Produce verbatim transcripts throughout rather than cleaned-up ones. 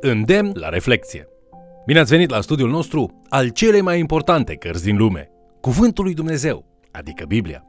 îndemn la reflexie. Bine ați venit la studiul nostru al celei mai importante cărți din lume, Cuvântul lui Dumnezeu, adică Biblia.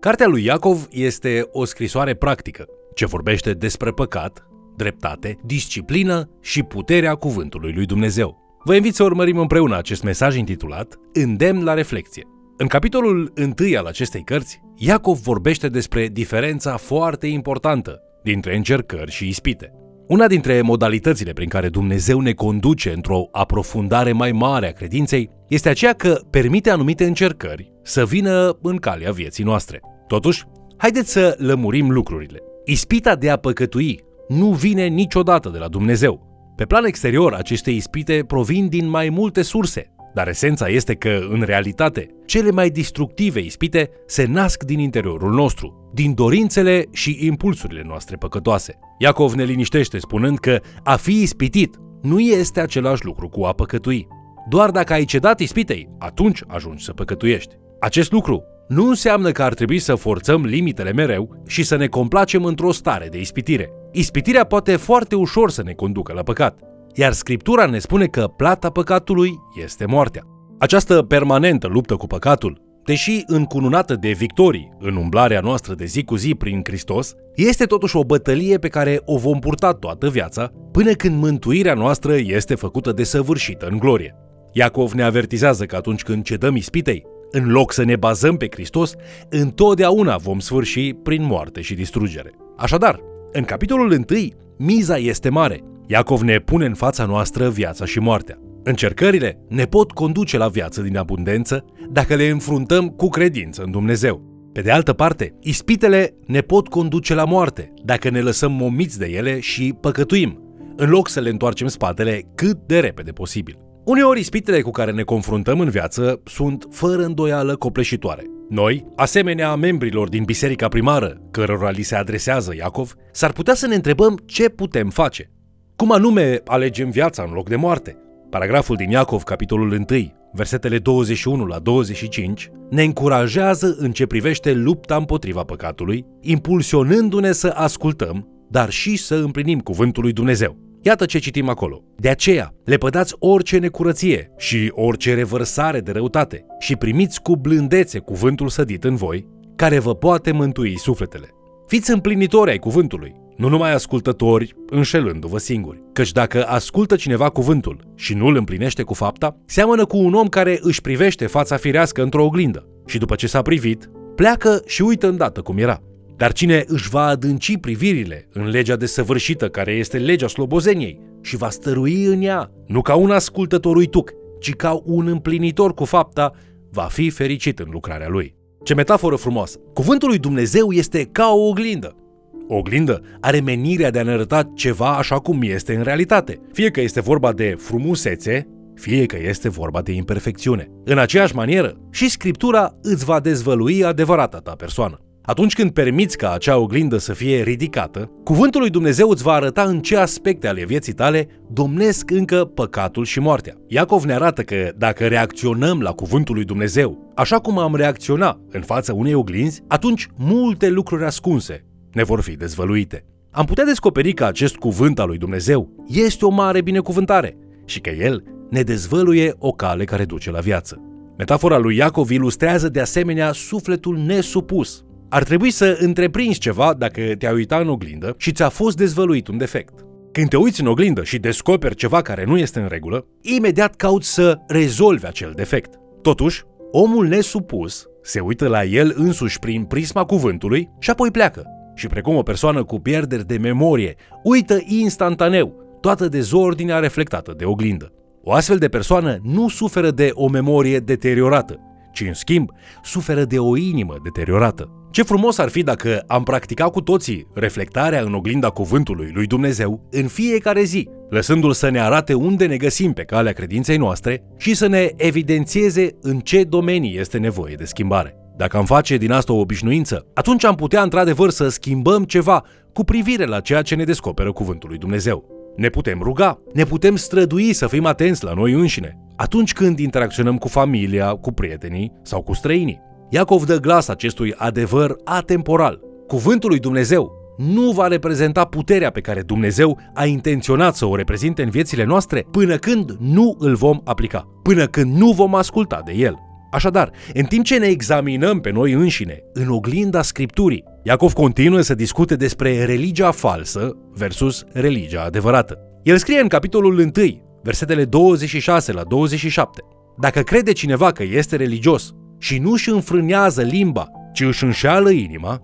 Cartea lui Iacov este o scrisoare practică, ce vorbește despre păcat, dreptate, disciplină și puterea cuvântului lui Dumnezeu. Vă invit să urmărim împreună acest mesaj intitulat Îndemn la reflexie. În capitolul unu al acestei cărți, Iacov vorbește despre diferența foarte importantă dintre încercări și ispite. Una dintre modalitățile prin care Dumnezeu ne conduce într-o aprofundare mai mare a credinței este aceea că permite anumite încercări să vină în calea vieții noastre. Totuși, haideți să lămurim lucrurile. Ispita de a păcătui nu vine niciodată de la Dumnezeu. Pe plan exterior, aceste ispite provin din mai multe surse, dar esența este că, în realitate, cele mai destructive ispite se nasc din interiorul nostru, din dorințele și impulsurile noastre păcătoase. Iacov ne liniștește spunând că a fi ispitit nu este același lucru cu a păcătui. Doar dacă ai cedat ispitei, atunci ajungi să păcătuiești. Acest lucru nu înseamnă că ar trebui să forțăm limitele mereu și să ne complacem într-o stare de ispitire. Ispitirea poate foarte ușor să ne conducă la păcat, iar Scriptura ne spune că plata păcatului este moartea. Această permanentă luptă cu păcatul, deși încununată de victorii în umblarea noastră de zi cu zi prin Hristos, este totuși o bătălie pe care o vom purta toată viața, până când mântuirea noastră este făcută desăvârșită în glorie. Iacov ne avertizează că atunci când cedăm ispitei, în loc să ne bazăm pe Hristos, întotdeauna vom sfârși prin moarte și distrugere. Așadar, în capitolul unu, miza este mare. Iacov ne pune în fața noastră viața și moartea. Încercările ne pot conduce la viață din abundență dacă le înfruntăm cu credință în Dumnezeu. Pe de altă parte, ispitele ne pot conduce la moarte dacă ne lăsăm momiți de ele și păcătuim, în loc să le întoarcem spatele cât de repede posibil. Uneori, ispitele cu care ne confruntăm în viață sunt fără îndoială copleșitoare. Noi, asemenea membrilor din biserica primară, cărora li se adresează Iacov, s-ar putea să ne întrebăm ce putem face. Cum anume alegem viața în loc de moarte? Paragraful din Iacov, capitolul unu, versetele douăzeci și unu la douăzeci și cinci, ne încurajează în ce privește lupta împotriva păcatului, impulsionându-ne să ascultăm, dar și să împlinim cuvântul lui Dumnezeu. Iată ce citim acolo. De aceea, lepădați orice necurăție și orice revărsare de răutate și primiți cu blândețe cuvântul sădit în voi, care vă poate mântui sufletele. Fiți împlinitori ai cuvântului, nu numai ascultători, înșelându-vă singuri. Căci dacă ascultă cineva cuvântul și nu îl împlinește cu fapta, seamănă cu un om care își privește fața firească într-o oglindă și după ce s-a privit, pleacă și uită îndată cum era. Dar cine își va adânci privirile în legea desăvârșită care este legea slobozeniei și va stărui în ea, nu ca un ascultător uituc, ci ca un împlinitor cu fapta, va fi fericit în lucrarea lui. Ce metaforă frumoasă! Cuvântul lui Dumnezeu este ca o oglindă. O oglindă are menirea de a ne arăta ceva așa cum este în realitate, fie că este vorba de frumusețe, fie că este vorba de imperfecțiune. În aceeași manieră, și Scriptura îți va dezvălui adevărata ta persoană. Atunci când permiți ca acea oglindă să fie ridicată, cuvântul lui Dumnezeu îți va arăta în ce aspecte ale vieții tale domnesc încă păcatul și moartea. Iacov ne arată că dacă reacționăm la cuvântul lui Dumnezeu, așa cum am reacționa în fața unei oglinzi, atunci multe lucruri ascunse ne vor fi dezvăluite. Am putea descoperi că acest cuvânt al lui Dumnezeu este o mare binecuvântare și că el ne dezvăluie o cale care duce la viață. Metafora lui Iacov ilustrează de asemenea sufletul nesupus. Ar trebui să întreprinzi ceva dacă te-ai uitat în oglindă și ți-a fost dezvăluit un defect. Când te uiți în oglindă și descoperi ceva care nu este în regulă, imediat cauți să rezolvi acel defect. Totuși, omul nesupus se uită la el însuși prin prisma cuvântului și apoi pleacă. Și precum o persoană cu pierderi de memorie uită instantaneu toată dezordinea reflectată de oglindă. O astfel de persoană nu suferă de o memorie deteriorată, ci în schimb suferă de o inimă deteriorată. Ce frumos ar fi dacă am practicat cu toții reflectarea în oglinda cuvântului lui Dumnezeu în fiecare zi, lăsându-l să ne arate unde ne găsim pe calea credinței noastre și să ne evidențieze în ce domenii este nevoie de schimbare. Dacă am face din asta o obișnuință, atunci am putea într-adevăr să schimbăm ceva cu privire la ceea ce ne descoperă cuvântul lui Dumnezeu. Ne putem ruga, ne putem strădui să fim atenți la noi înșine, atunci când interacționăm cu familia, cu prietenii sau cu străinii. Iacov dă glas acestui adevăr atemporal. Cuvântul lui Dumnezeu nu va reprezenta puterea pe care Dumnezeu a intenționat să o reprezinte în viețile noastre până când nu îl vom aplica, până când nu vom asculta de el. Așadar, în timp ce ne examinăm pe noi înșine, în oglinda Scripturii, Iacov continuă să discute despre religia falsă versus religia adevărată. El scrie în capitolul unu, versetele douăzeci și șase la douăzeci și șapte. Dacă crede cineva că este religios și nu își înfrânează limba, ci își înșeală inima,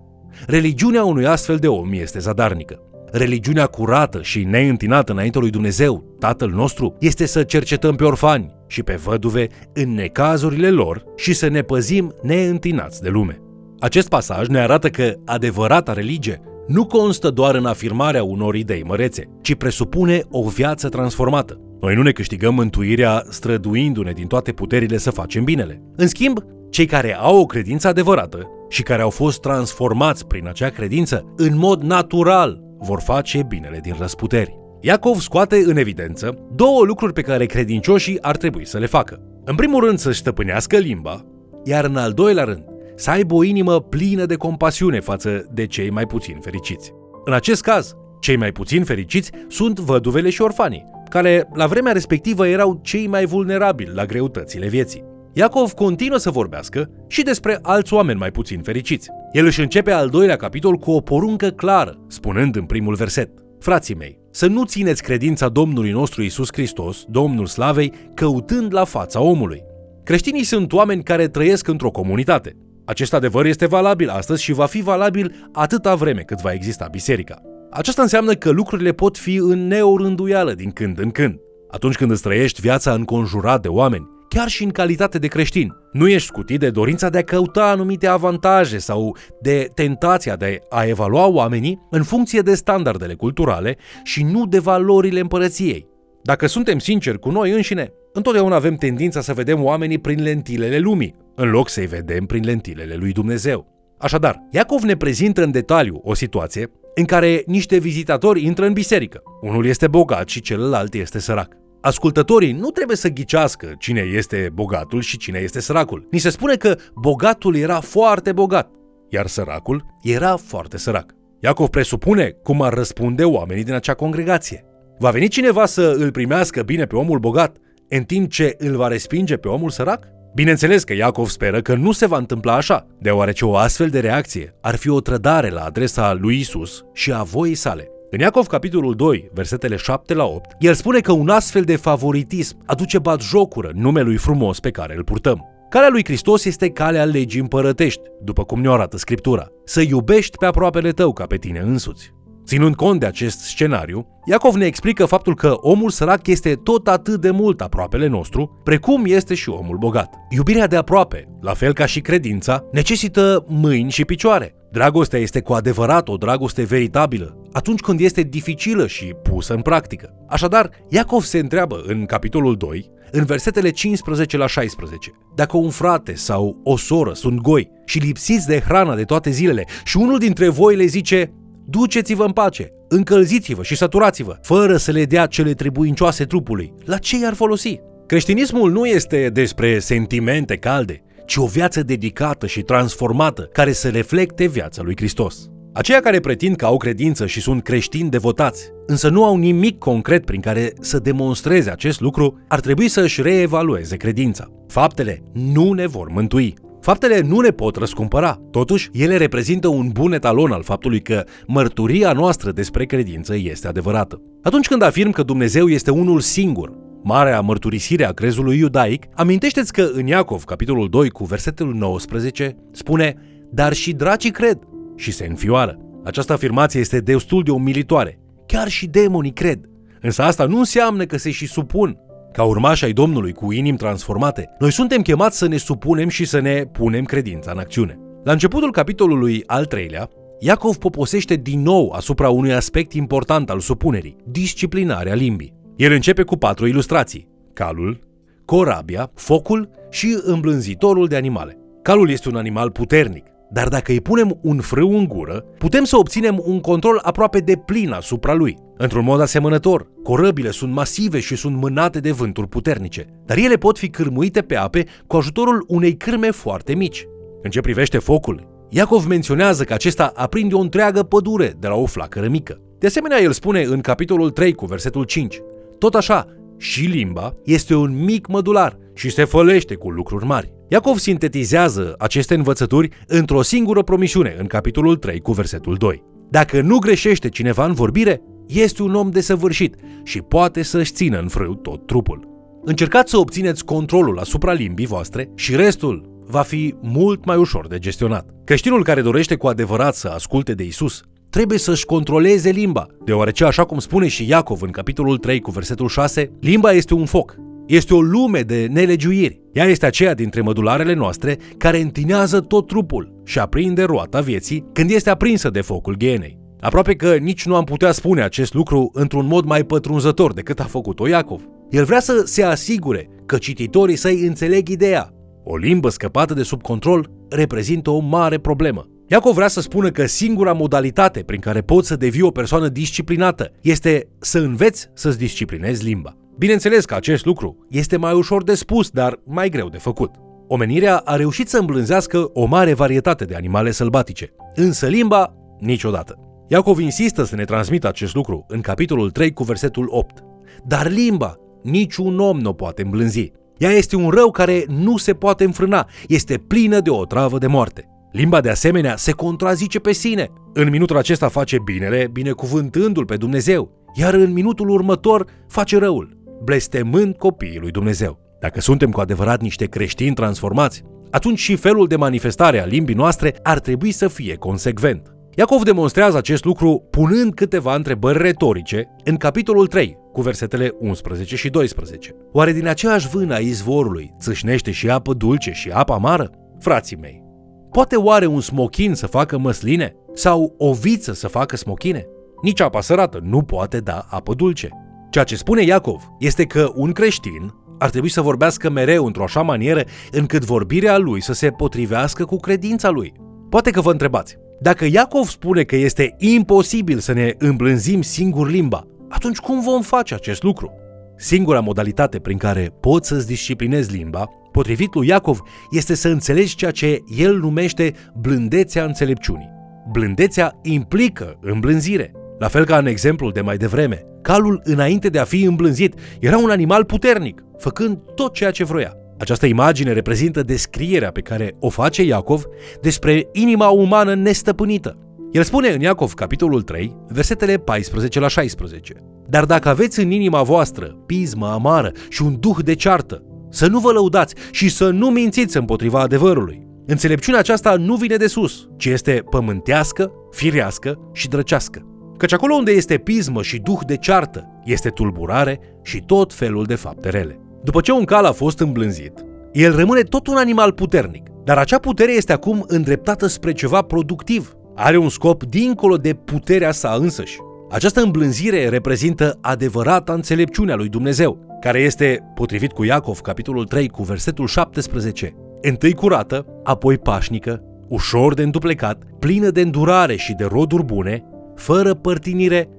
religiunea unui astfel de om este zadarnică. Religiunea curată și neîntinată înaintea lui Dumnezeu, Tatăl nostru, este să cercetăm pe orfani și pe văduve în necazurile lor și să ne păzim neîntinați de lume. Acest pasaj ne arată că adevărata religie nu constă doar în afirmarea unor idei mărețe, ci presupune o viață transformată. Noi nu ne câștigăm mântuirea străduindu-ne din toate puterile să facem binele. În schimb, cei care au o credință adevărată și care au fost transformați prin acea credință, în mod natural vor face binele din răsputeri. Iacov scoate în evidență două lucruri pe care credincioșii ar trebui să le facă. În primul rând să-și stăpânească limba, iar în al doilea rând să aibă o inimă plină de compasiune față de cei mai puțin fericiți. În acest caz, cei mai puțin fericiți sunt văduvele și orfanii, care la vremea respectivă erau cei mai vulnerabili la greutățile vieții. Iacov continuă să vorbească și despre alți oameni mai puțin fericiți. El își începe al doilea capitol cu o poruncă clară, spunând în primul verset: frații mei, să nu țineți credința Domnului nostru Iisus Hristos, Domnul Slavei, căutând la fața omului. Creștinii sunt oameni care trăiesc într-o comunitate. Acest adevăr este valabil astăzi și va fi valabil atâta vreme cât va exista biserica. Aceasta înseamnă că lucrurile pot fi în neorânduială din când în când. Atunci când îți trăiești viața înconjurat de oameni, chiar și în calitate de creștin, nu ești scutit de dorința de a căuta anumite avantaje sau de tentația de a evalua oamenii în funcție de standardele culturale și nu de valorile împărăției. Dacă suntem sinceri cu noi înșine, întotdeauna avem tendința să vedem oamenii prin lentilele lumii, în loc să-i vedem prin lentilele lui Dumnezeu. Așadar, Iacov ne prezintă în detaliu o situație în care niște vizitatori intră în biserică. Unul este bogat și celălalt este sărac. Ascultătorii nu trebuie să ghicească cine este bogatul și cine este săracul. Ni se spune că bogatul era foarte bogat, iar săracul era foarte sărac. Iacov presupune cum ar răspunde oamenii din acea congregație. Va veni cineva să îl primească bine pe omul bogat, în timp ce îl va respinge pe omul sărac? Bineînțeles că Iacov speră că nu se va întâmpla așa, deoarece o astfel de reacție ar fi o trădare la adresa lui Isus și a voii sale. În Iacov capitolul doi, versetele șapte la opt, el spune că un astfel de favoritism aduce batjocură numelui frumos pe care îl purtăm. Calea lui Hristos este calea legii împărătești, după cum ne arată Scriptura. Să iubești pe aproapele tău ca pe tine însuți. Ținând cont de acest scenariu, Iacov ne explică faptul că omul sărac este tot atât de mult aproapele nostru, precum este și omul bogat. Iubirea de aproape, la fel ca și credința, necesită mâini și picioare. Dragostea este cu adevărat o dragoste veritabilă, atunci când este dificilă și pusă în practică. Așadar, Iacov se întreabă în capitolul doi, în versetele cincisprezece la șaisprezece, dacă un frate sau o soră sunt goi și lipsiți de hrana de toate zilele și unul dintre voi le zice: duceți-vă în pace, încălziți-vă și săturați-vă, fără să le dea cele trebuincioase trupului, la ce i-ar folosi? Creștinismul nu este despre sentimente calde, ci o viață dedicată și transformată care să reflecte viața lui Hristos. Aceia care pretind că au credință și sunt creștini devotați, însă nu au nimic concret prin care să demonstreze acest lucru, ar trebui să își reevalueze credința. Faptele nu ne vor mântui. Faptele nu ne pot răscumpăra, totuși ele reprezintă un bun etalon al faptului că mărturia noastră despre credință este adevărată. Atunci când afirm că Dumnezeu este unul singur, marea mărturisire a crezului iudaic, amintește-ți că în Iacov, capitolul doi, cu versetul nouăsprezece, spune: dar și dracii cred și se înfioară. Această afirmație este destul de umilitoare. Chiar și demonii cred, însă asta nu înseamnă că se și supun. Ca urmași ai Domnului cu inimi transformate, noi suntem chemați să ne supunem și să ne punem credința în acțiune. La începutul capitolului al treilea, Iacov poposește din nou asupra unui aspect important al supunerii, disciplinarea limbii. El începe cu patru ilustrații: calul, corabia, focul și îmblânzitorul de animale. Calul este un animal puternic, dar dacă îi punem un frâu în gură, putem să obținem un control aproape de plin asupra lui. Într-un mod asemănător, corăbile sunt masive și sunt mânate de vânturi puternice, dar ele pot fi cârmuite pe ape cu ajutorul unei cârme foarte mici. În ce privește focul, Iacov menționează că acesta aprinde o întreagă pădure de la o flacără mică. De asemenea, el spune în capitolul trei cu versetul cinci, tot așa, și limba este un mic mădular și se fălește cu lucruri mari. Iacov sintetizează aceste învățături într-o singură promisiune în capitolul trei cu versetul doi. Dacă nu greșește cineva în vorbire, este un om desăvârșit și poate să-și țină în frâu tot trupul. Încercați să obțineți controlul asupra limbii voastre și restul va fi mult mai ușor de gestionat. Creștinul care dorește cu adevărat să asculte de Isus trebuie să-și controleze limba, deoarece, așa cum spune și Iacov în capitolul trei cu versetul șase, limba este un foc, este o lume de nelegiuiri. Ea este aceea dintre mădularele noastre care întinează tot trupul și aprinde roata vieții când este aprinsă de focul ghenei. Aproape că nici nu am putea spune acest lucru într-un mod mai pătrunzător decât a făcut-o Iacov. El vrea să se asigure că cititorii săi înțeleg ideea. O limbă scăpată de sub control reprezintă o mare problemă. Iacov vrea să spună că singura modalitate prin care poți să devii o persoană disciplinată este să înveți să-ți disciplinezi limba. Bineînțeles că acest lucru este mai ușor de spus, dar mai greu de făcut. Omenirea a reușit să îmblânzească o mare varietate de animale sălbatice, însă limba niciodată. Iacov insistă să ne transmită acest lucru în capitolul trei cu versetul opt. Dar limba niciun om nu o poate îmblânzi. Ea este un rău care nu se poate înfrâna, este plină de o otravă de moarte. Limba de asemenea se contrazice pe sine. În minutul acesta face binele, binecuvântându-l pe Dumnezeu, iar în minutul următor face răul, blestemând copiii lui Dumnezeu. Dacă suntem cu adevărat niște creștini transformați, atunci și felul de manifestare a limbii noastre ar trebui să fie consecvent. Iacov demonstrează acest lucru punând câteva întrebări retorice în capitolul trei, cu versetele unsprezece și doisprezece. Oare din aceeași vână a izvorului țâșnește și apă dulce și apă amară? Frații mei, poate oare un smochin să facă măsline? Sau o viță să facă smochine? Nici apa sărată nu poate da apă dulce. Ceea ce spune Iacov este că un creștin ar trebui să vorbească mereu într-o așa manieră încât vorbirea lui să se potrivească cu credința lui. Poate că vă întrebați, dacă Iacov spune că este imposibil să ne îmblânzim singur limba, atunci cum vom face acest lucru? Singura modalitate prin care poți să-ți disciplinezi limba, potrivit lui Iacov, este să înțelegi ceea ce el numește blândețea înțelepciunii. Blândețea implică îmblânzire. La fel ca în exemplul de mai devreme, calul înainte de a fi îmblânzit era un animal puternic, făcând tot ceea ce vroia. Această imagine reprezintă descrierea pe care o face Iacov despre inima umană nestăpânită. El spune în Iacov capitolul trei, versetele paisprezece la șaisprezece. Dar dacă aveți în inima voastră pismă amară și un duh de ceartă, să nu vă lăudați și să nu mințiți împotriva adevărului. Înțelepciunea aceasta nu vine de sus, ci este pământească, firească și drăcească. Căci acolo unde este pismă și duh de ceartă, este tulburare și tot felul de fapte rele. După ce un cal a fost îmblânzit, el rămâne tot un animal puternic, dar acea putere este acum îndreptată spre ceva productiv. Are un scop dincolo de puterea sa însăși. Această îmblânzire reprezintă adevărata înțelepciune a lui Dumnezeu, care este, potrivit cu Iacov, capitolul trei, cu versetul șaptesprezece, întâi curată, apoi pașnică, ușor de înduplecat, plină de îndurare și de roduri bune, fără părtinire,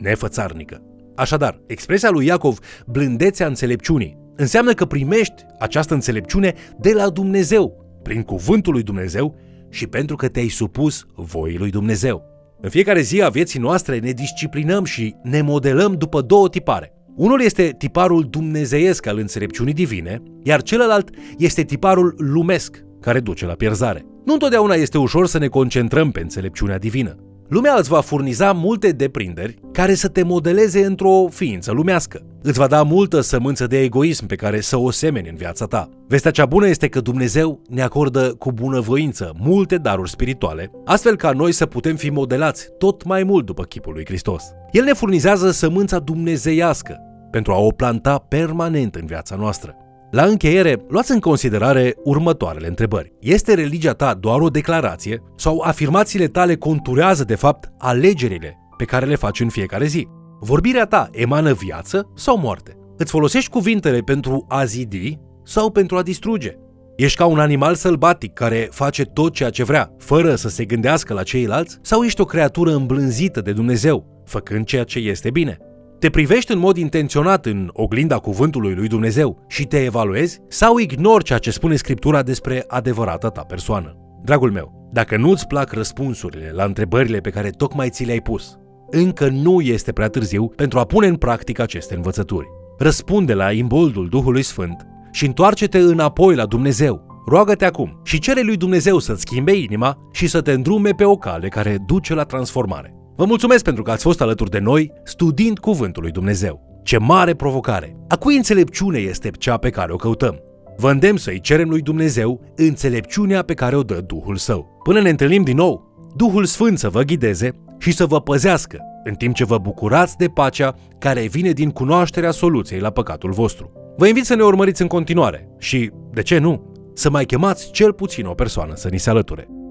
nefățarnică. Așadar, expresia lui Iacov, blândețea înțelepciunii, înseamnă că primești această înțelepciune de la Dumnezeu, prin cuvântul lui Dumnezeu și pentru că te-ai supus voii lui Dumnezeu. În fiecare zi a vieții noastre ne disciplinăm și ne modelăm după două tipare. Unul este tiparul dumnezeiesc al înțelepciunii divine, iar celălalt este tiparul lumesc, care duce la pierzare. Nu întotdeauna este ușor să ne concentrăm pe înțelepciunea divină. Lumea îți va furniza multe deprinderi care să te modeleze într-o ființă lumească. Îți va da multă sămânță de egoism pe care să o semeni în viața ta. Vestea cea bună este că Dumnezeu ne acordă cu bunăvoință multe daruri spirituale, astfel ca noi să putem fi modelați tot mai mult după chipul lui Hristos. El ne furnizează sămânța dumnezeiască pentru a o planta permanent în viața noastră. La încheiere, luați în considerare următoarele întrebări. Este religia ta doar o declarație sau afirmațiile tale conturează de fapt alegerile pe care le faci în fiecare zi? Vorbirea ta emană viață sau moarte? Îți folosești cuvintele pentru a zidi sau pentru a distruge? Ești ca un animal sălbatic care face tot ceea ce vrea, fără să se gândească la ceilalți? Sau ești o creatură îmblânzită de Dumnezeu, făcând ceea ce este bine? Te privești în mod intenționat în oglinda cuvântului lui Dumnezeu și te evaluezi sau ignori ceea ce spune Scriptura despre adevărata ta persoană? Dragul meu, Dacă nu-ți plac răspunsurile la întrebările pe care tocmai ți le-ai pus, încă nu este prea târziu pentru a pune în practică aceste învățături. Răspunde la imboldul Duhului Sfânt și întoarce-te înapoi la Dumnezeu. Roagă-te acum și cere lui Dumnezeu să-ți schimbe inima și să te îndrume pe o cale care duce la transformare. Vă mulțumesc pentru că ați fost alături de noi studiind Cuvântul lui Dumnezeu. Ce mare provocare! A cui înțelepciune este cea pe care o căutăm? Vă îndemn să-i cerem lui Dumnezeu înțelepciunea pe care o dă Duhul Său. Până ne întâlnim din nou, Duhul Sfânt să vă ghideze și să vă păzească, în timp ce vă bucurați de pacea care vine din cunoașterea soluției la păcatul vostru. Vă invit să ne urmăriți în continuare și, de ce nu, să mai chemați cel puțin o persoană să ni se alăture.